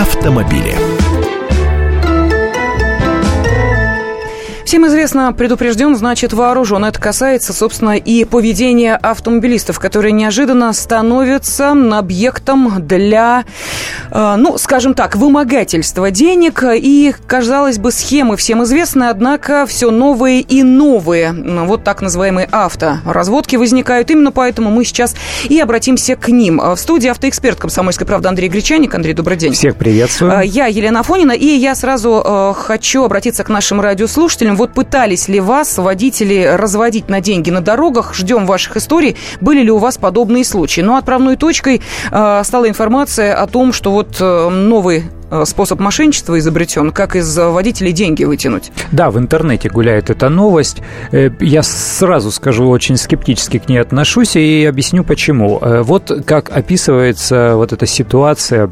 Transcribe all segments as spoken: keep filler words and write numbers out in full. автомобили. Всем известно, предупрежден, значит вооружен. Это касается, собственно, и поведения автомобилистов, которые неожиданно становятся объектом для, ну, скажем так, вымогательства денег. И, казалось бы, схемы всем известны, однако все новые и новые, вот так называемые авторазводки возникают. Именно поэтому мы сейчас и обратимся к ним. В студии автоэксперт «Комсомольской правды» Андрей Гречаник. Андрей, добрый день. Всех приветствую. Я Елена Афонина, и я сразу хочу обратиться к нашим радиослушателям. Вот пытались ли вас водители разводить на деньги на дорогах? Ждем ваших историй. Были ли у вас подобные случаи? Ну, отправной точкой э, стала информация о том, что вот э, новый э, способ мошенничества изобретен. Как из водителей деньги вытянуть? Да, в интернете гуляет эта новость. Э, я сразу скажу, очень скептически к ней отношусь и объясню, почему. Э, вот как описывается вот эта ситуация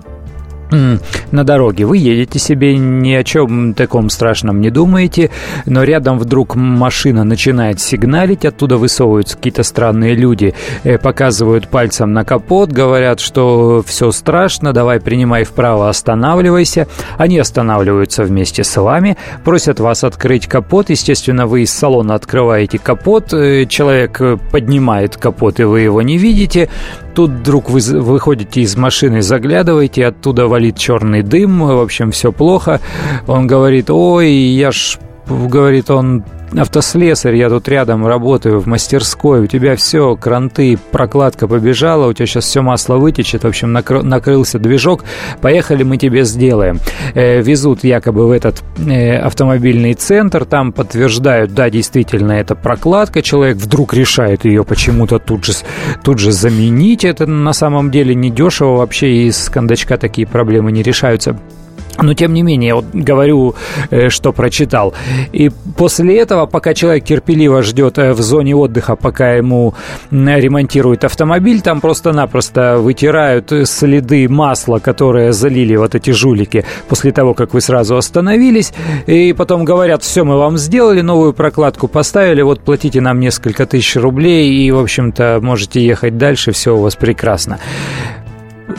на дороге. Вы едете себе, ни о чем таком страшном не думаете, но рядом вдруг машина начинает сигналить, оттуда высовываются какие-то странные люди, показывают пальцем на капот, говорят, что все страшно, давай принимай вправо, останавливайся. Они останавливаются вместе с вами, просят вас открыть капот. Естественно, вы из салона открываете капот, человек поднимает капот, и вы его не видите. Тут вдруг вы выходите из машины, заглядываете, оттуда валит черный дым, в общем, все плохо. Он говорит, ой, я ж, говорит он, автослесарь, я тут рядом работаю в мастерской, у тебя все, кранты, прокладка побежала, у тебя сейчас все масло вытечет, в общем, накры, накрылся движок, поехали, мы тебе сделаем. Э, везут якобы в этот э, автомобильный центр, там подтверждают, да, действительно, это прокладка, человек вдруг решает ее почему-то тут же, тут же заменить, это на самом деле недешево вообще, и с кондачка такие проблемы не решаются. Но, тем не менее, вот говорю, что прочитал. И после этого, пока человек терпеливо ждет в зоне отдыха, пока ему ремонтируют автомобиль, там просто-напросто вытирают следы масла, которые залили вот эти жулики после того, как вы сразу остановились. И потом говорят, все, мы вам сделали, новую прокладку поставили, вот платите нам несколько тысяч рублей и, в общем-то, можете ехать дальше, все у вас прекрасно.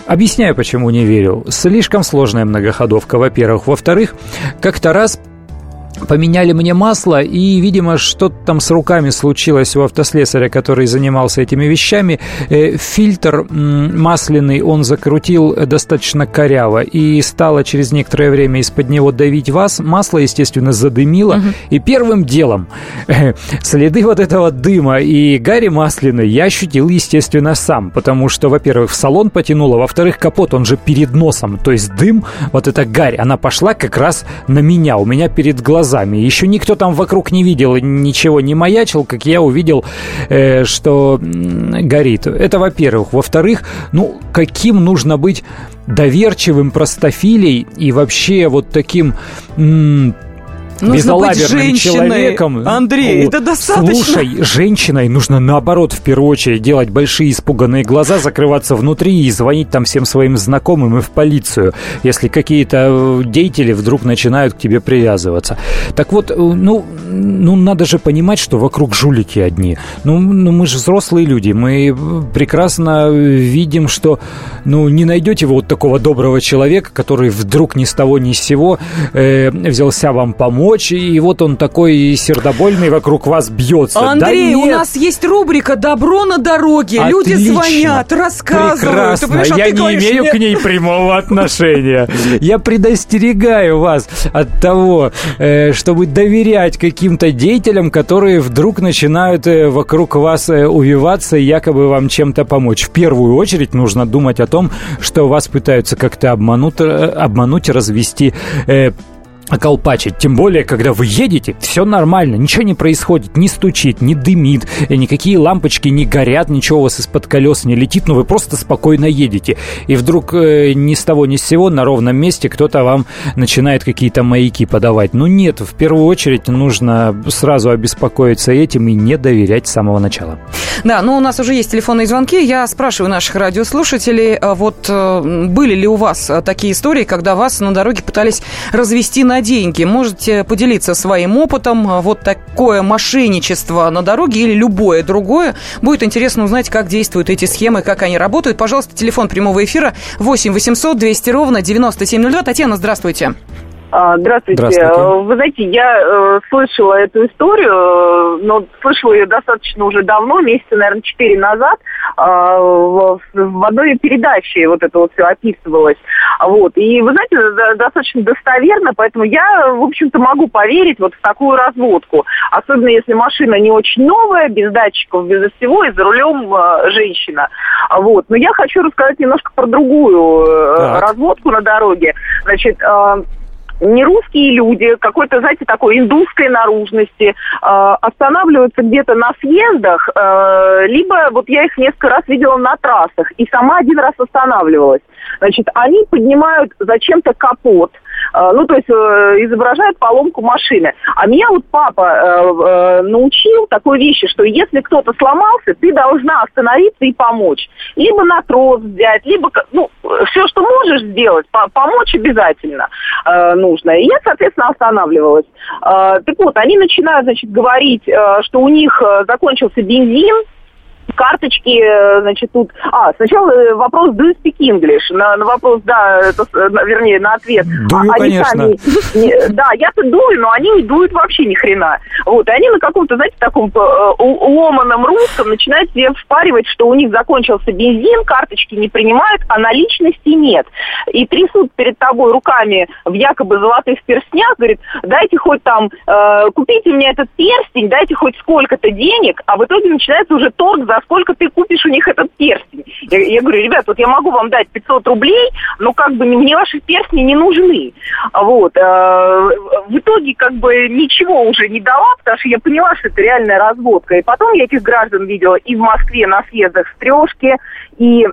Объясняю, почему не верю. Слишком сложная многоходовка, во-первых. Во-вторых, как-то раз поменяли мне масло, и, видимо, что-то там с руками случилось у автослесаря, который занимался этими вещами. Фильтр масляный он закрутил достаточно коряво, и стало через некоторое время из-под него давить вас. Масло, естественно, задымило, угу. И первым делом следы вот этого дыма и гари масляной я ощутил, естественно, сам, потому что, во-первых, в салон потянуло, во-вторых, капот, он же перед носом, то есть дым, вот эта гарь, она пошла как раз на меня, у меня перед глазами. Еще никто там вокруг не видел, ничего не маячил, как я увидел, э, что горит. Это, во-первых. Во-вторых, ну, каким нужно быть доверчивым простофилей и вообще вот таким... М- Нужно быть женщиной, Андрей, ну, это достаточно. Слушай, женщиной нужно, наоборот, в первую очередь делать большие испуганные глаза, закрываться внутри и звонить там всем своим знакомым и в полицию, если какие-то деятели вдруг начинают к тебе привязываться. Так вот, ну, ну надо же понимать, что вокруг жулики одни. Ну, ну мы же взрослые люди, мы прекрасно видим, что ну, не найдете вы вот такого доброго человека, который вдруг ни с того ни с сего э, взялся вам помочь. И вот он такой сердобольный вокруг вас бьется. Андрей, да у нас есть рубрика «Добро на дороге». Отлично. Люди звонят, рассказывают. Прекрасно. Ты, а я ты не говоришь, имею нет? к ней прямого отношения. Я предостерегаю вас от того, чтобы доверять каким-то деятелям, которые вдруг начинают вокруг вас увиваться и якобы вам чем-то помочь. В первую очередь нужно думать о том, что вас пытаются как-то обмануть, обмануть, развести, околпачить. Тем более, когда вы едете, все нормально, ничего не происходит, не стучит, не дымит, никакие лампочки не горят, ничего у вас из-под колес не летит, но вы просто спокойно едете. И вдруг э, ни с того ни с сего на ровном месте кто-то вам начинает какие-то маяки подавать. Ну нет, в первую очередь нужно сразу обеспокоиться этим и не доверять с самого начала. Да, ну у нас уже есть телефонные звонки. Я спрашиваю наших радиослушателей, вот э, были ли у вас такие истории, когда вас на дороге пытались развести на на деньги. Можете поделиться своим опытом. Вот такое мошенничество на дороге или любое другое. Будет интересно узнать, как действуют эти схемы, как они работают. Пожалуйста, телефон прямого эфира восемь восемьсот двести ровно девяносто семь ноль два. Татьяна, здравствуйте. Здравствуйте. Здравствуйте. Вы знаете, я э, слышала эту историю, э, но слышала ее достаточно уже давно, месяца, наверное, четыре назад. Э, в, в одной передаче вот это вот все описывалось. Вот. И, вы знаете, да, достаточно достоверно, поэтому я, в общем-то, могу поверить вот в такую разводку. Особенно, если машина не очень новая, без датчиков, без всего, и за рулем э, женщина. Вот. Но я хочу рассказать немножко про другую э, разводку на дороге. Значит... Э, Не русские люди, какой-то, знаете, такой индусской наружности, э, останавливаются где-то на съездах, э, либо, вот я их несколько раз видела на трассах, и сама один раз останавливалась. Значит, они поднимают зачем-то капот, э, ну, то есть э, изображают поломку машины. А меня вот папа э, э, научил такой вещи, что если кто-то сломался, ты должна остановиться и помочь. Либо на трос взять, либо, ну, все, что можешь сделать, помочь обязательно, э, ну, нужно. И я, соответственно, останавливалась. Так вот, они начинают, значит, говорить, что у них закончился бензин, карточки, значит, тут... А, сначала вопрос «Do you speak English?» На, на вопрос, да, это, вернее, на ответ. Дую, они конечно. Сами, не, да, я-то дую, но они не дуют вообще ни хрена. Вот, и они на каком-то, знаете, таком ломаном русском начинают себе впаривать, что у них закончился бензин, карточки не принимают, а наличности нет. И трясут перед тобой руками в якобы золотых перстнях, говорит, дайте хоть там, э, купите мне этот перстень, дайте хоть сколько-то денег, а в итоге начинается уже торг за сколько ты купишь у них этот перстень. Я, я говорю, ребят, вот я могу вам дать пятьсот рублей, но как бы мне ваши перстни не нужны. Вот. В итоге как бы ничего уже не дала, потому что я поняла, что это реальная разводка. И потом я этих граждан видела и в Москве на съездах в Трешке, и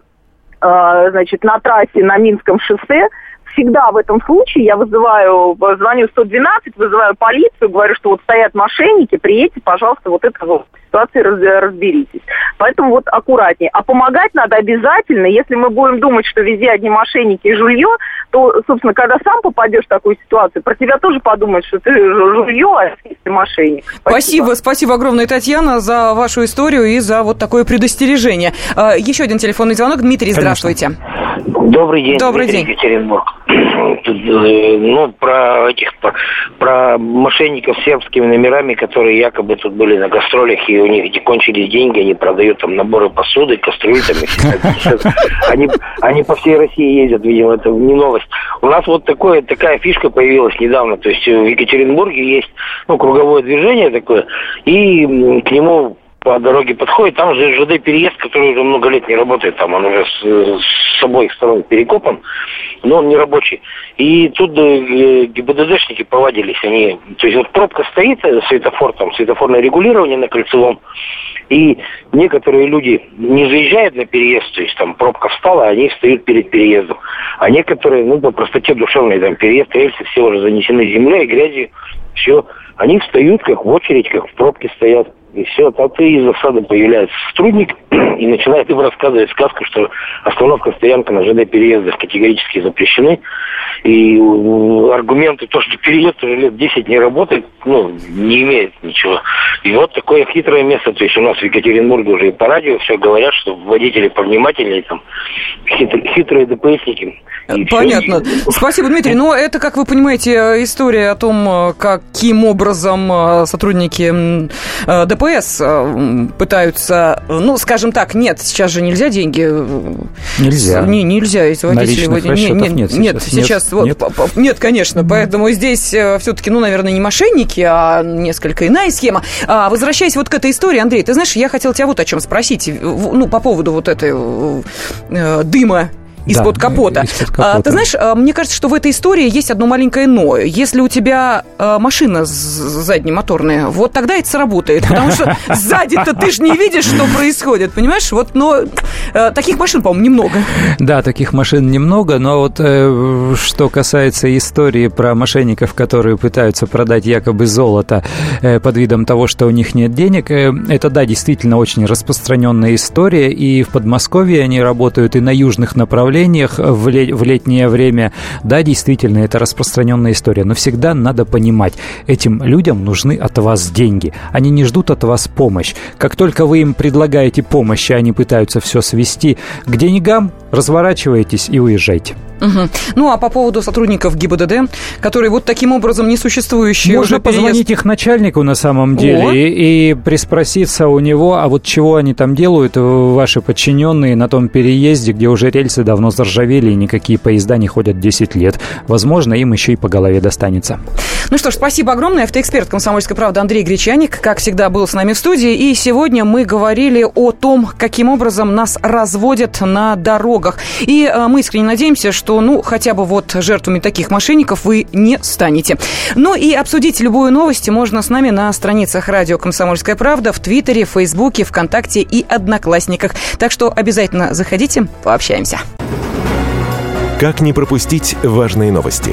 значит, на трассе на Минском шоссе. Всегда в этом случае я вызываю, звоню сто двенадцать, вызываю полицию, говорю, что вот стоят мошенники, приедьте, пожалуйста, вот это вот ситуации разберитесь. Поэтому вот аккуратнее. А помогать надо обязательно. Если мы будем думать, что везде одни мошенники и жулье, то, собственно, когда сам попадешь в такую ситуацию, про тебя тоже подумают, что ты жулье, а ты мошенник. Спасибо. Спасибо, спасибо огромное, Татьяна, за вашу историю и за вот такое предостережение. Еще один телефонный звонок. Дмитрий, здравствуйте. Конечно. Добрый день. Добрый Дмитрий, день. Екатеринбург. Ну, про этих, про мошенников с сербскими номерами, которые якобы тут были на гастролях, и у них кончились деньги, они продают там наборы посуды, кастрюли там и все так. Они, они по всей России ездят, видимо, это не новость. У нас вот такое, такая фишка появилась недавно, то есть в Екатеринбурге есть, ну, круговое движение такое, и к нему... по дороге подходит, там же ЖД переезд, который уже много лет не работает, там он уже с, с обоих сторон перекопан, но он не рабочий. И тут ГИБДДшники повадились, они, то есть вот пробка стоит, светофор там, светофорное регулирование на Кольцевом, и некоторые люди не заезжают на переезд, то есть там пробка встала, они встают перед переездом, а некоторые, ну, по простоте душевной, там переезд, рельсы все уже занесены землей, грязью, все, они встают как в очередь, как в пробке стоят. И все, а ты из засады появляется сотрудник и начинает им рассказывать сказку, что остановка, стоянка на ЖД переездах категорически запрещены. И аргументы то, что переезд уже лет десять не работает, ну, не имеет ничего. И вот такое хитрое место. То есть у нас в Екатеринбурге уже и по радио все говорят, что водители повнимательнее, там, хитрые, хитрые ДПСники. Понятно. Все. Спасибо, Дмитрий. Но это, как вы понимаете, история о том, каким образом сотрудники ДПС пытаются, ну, скажем так, нет, сейчас же нельзя деньги. Нельзя. Не, нельзя. Эти водители водят. Нет, нет, нет, нет, сейчас. Нет, вот, нет. нет конечно. Mm-hmm. Поэтому здесь все-таки, ну, наверное, не мошенники, а несколько иная схема. А, возвращаясь вот к этой истории, Андрей, ты знаешь, я хотела тебя вот о чем спросить, ну, по поводу вот этой э, дыма. Из-под, да, капота. из-под капота. А, ты знаешь, мне кажется, что в этой истории есть одно маленькое но. Если у тебя а, машина заднемоторная, вот тогда это сработает. Потому что сзади-то ты же не видишь, что происходит, понимаешь? Вот, но а, таких машин, по-моему, немного. Да, таких машин немного, но вот э, что касается истории про мошенников, которые пытаются продать якобы золото э, под видом того, что у них нет денег, э, это, да, действительно очень распространенная история, и в Подмосковье они работают, и на южных направлениях, направлениях в летнее время. Да, действительно, это распространенная история. Но всегда надо понимать, этим людям нужны от вас деньги. Они не ждут от вас помощь. Как только вы им предлагаете помощь, они пытаются все свести к деньгам, разворачивайтесь и уезжайте. Угу. Ну, а по поводу сотрудников ГИБДД, которые вот таким образом несуществующие... Можно позвонить переезд... их начальнику на самом деле и, и приспроситься у него, а вот чего они там делают, ваши подчиненные, на том переезде, где уже рельсы давно заржавели и никакие поезда не ходят десять лет. Возможно, им еще и по голове достанется. Ну что ж, спасибо огромное. Автоэксперт «Комсомольской правды» Андрей Гречаник, как всегда, был с нами в студии. И сегодня мы говорили о том, каким образом нас разводят на дорогах. И мы искренне надеемся, что что, ну, хотя бы вот жертвами таких мошенников вы не станете. Ну и обсудить любую новость можно с нами на страницах радио «Комсомольская правда», в Твиттере, Фейсбуке, ВКонтакте и Одноклассниках. Так что обязательно заходите, пообщаемся. Как не пропустить важные новости?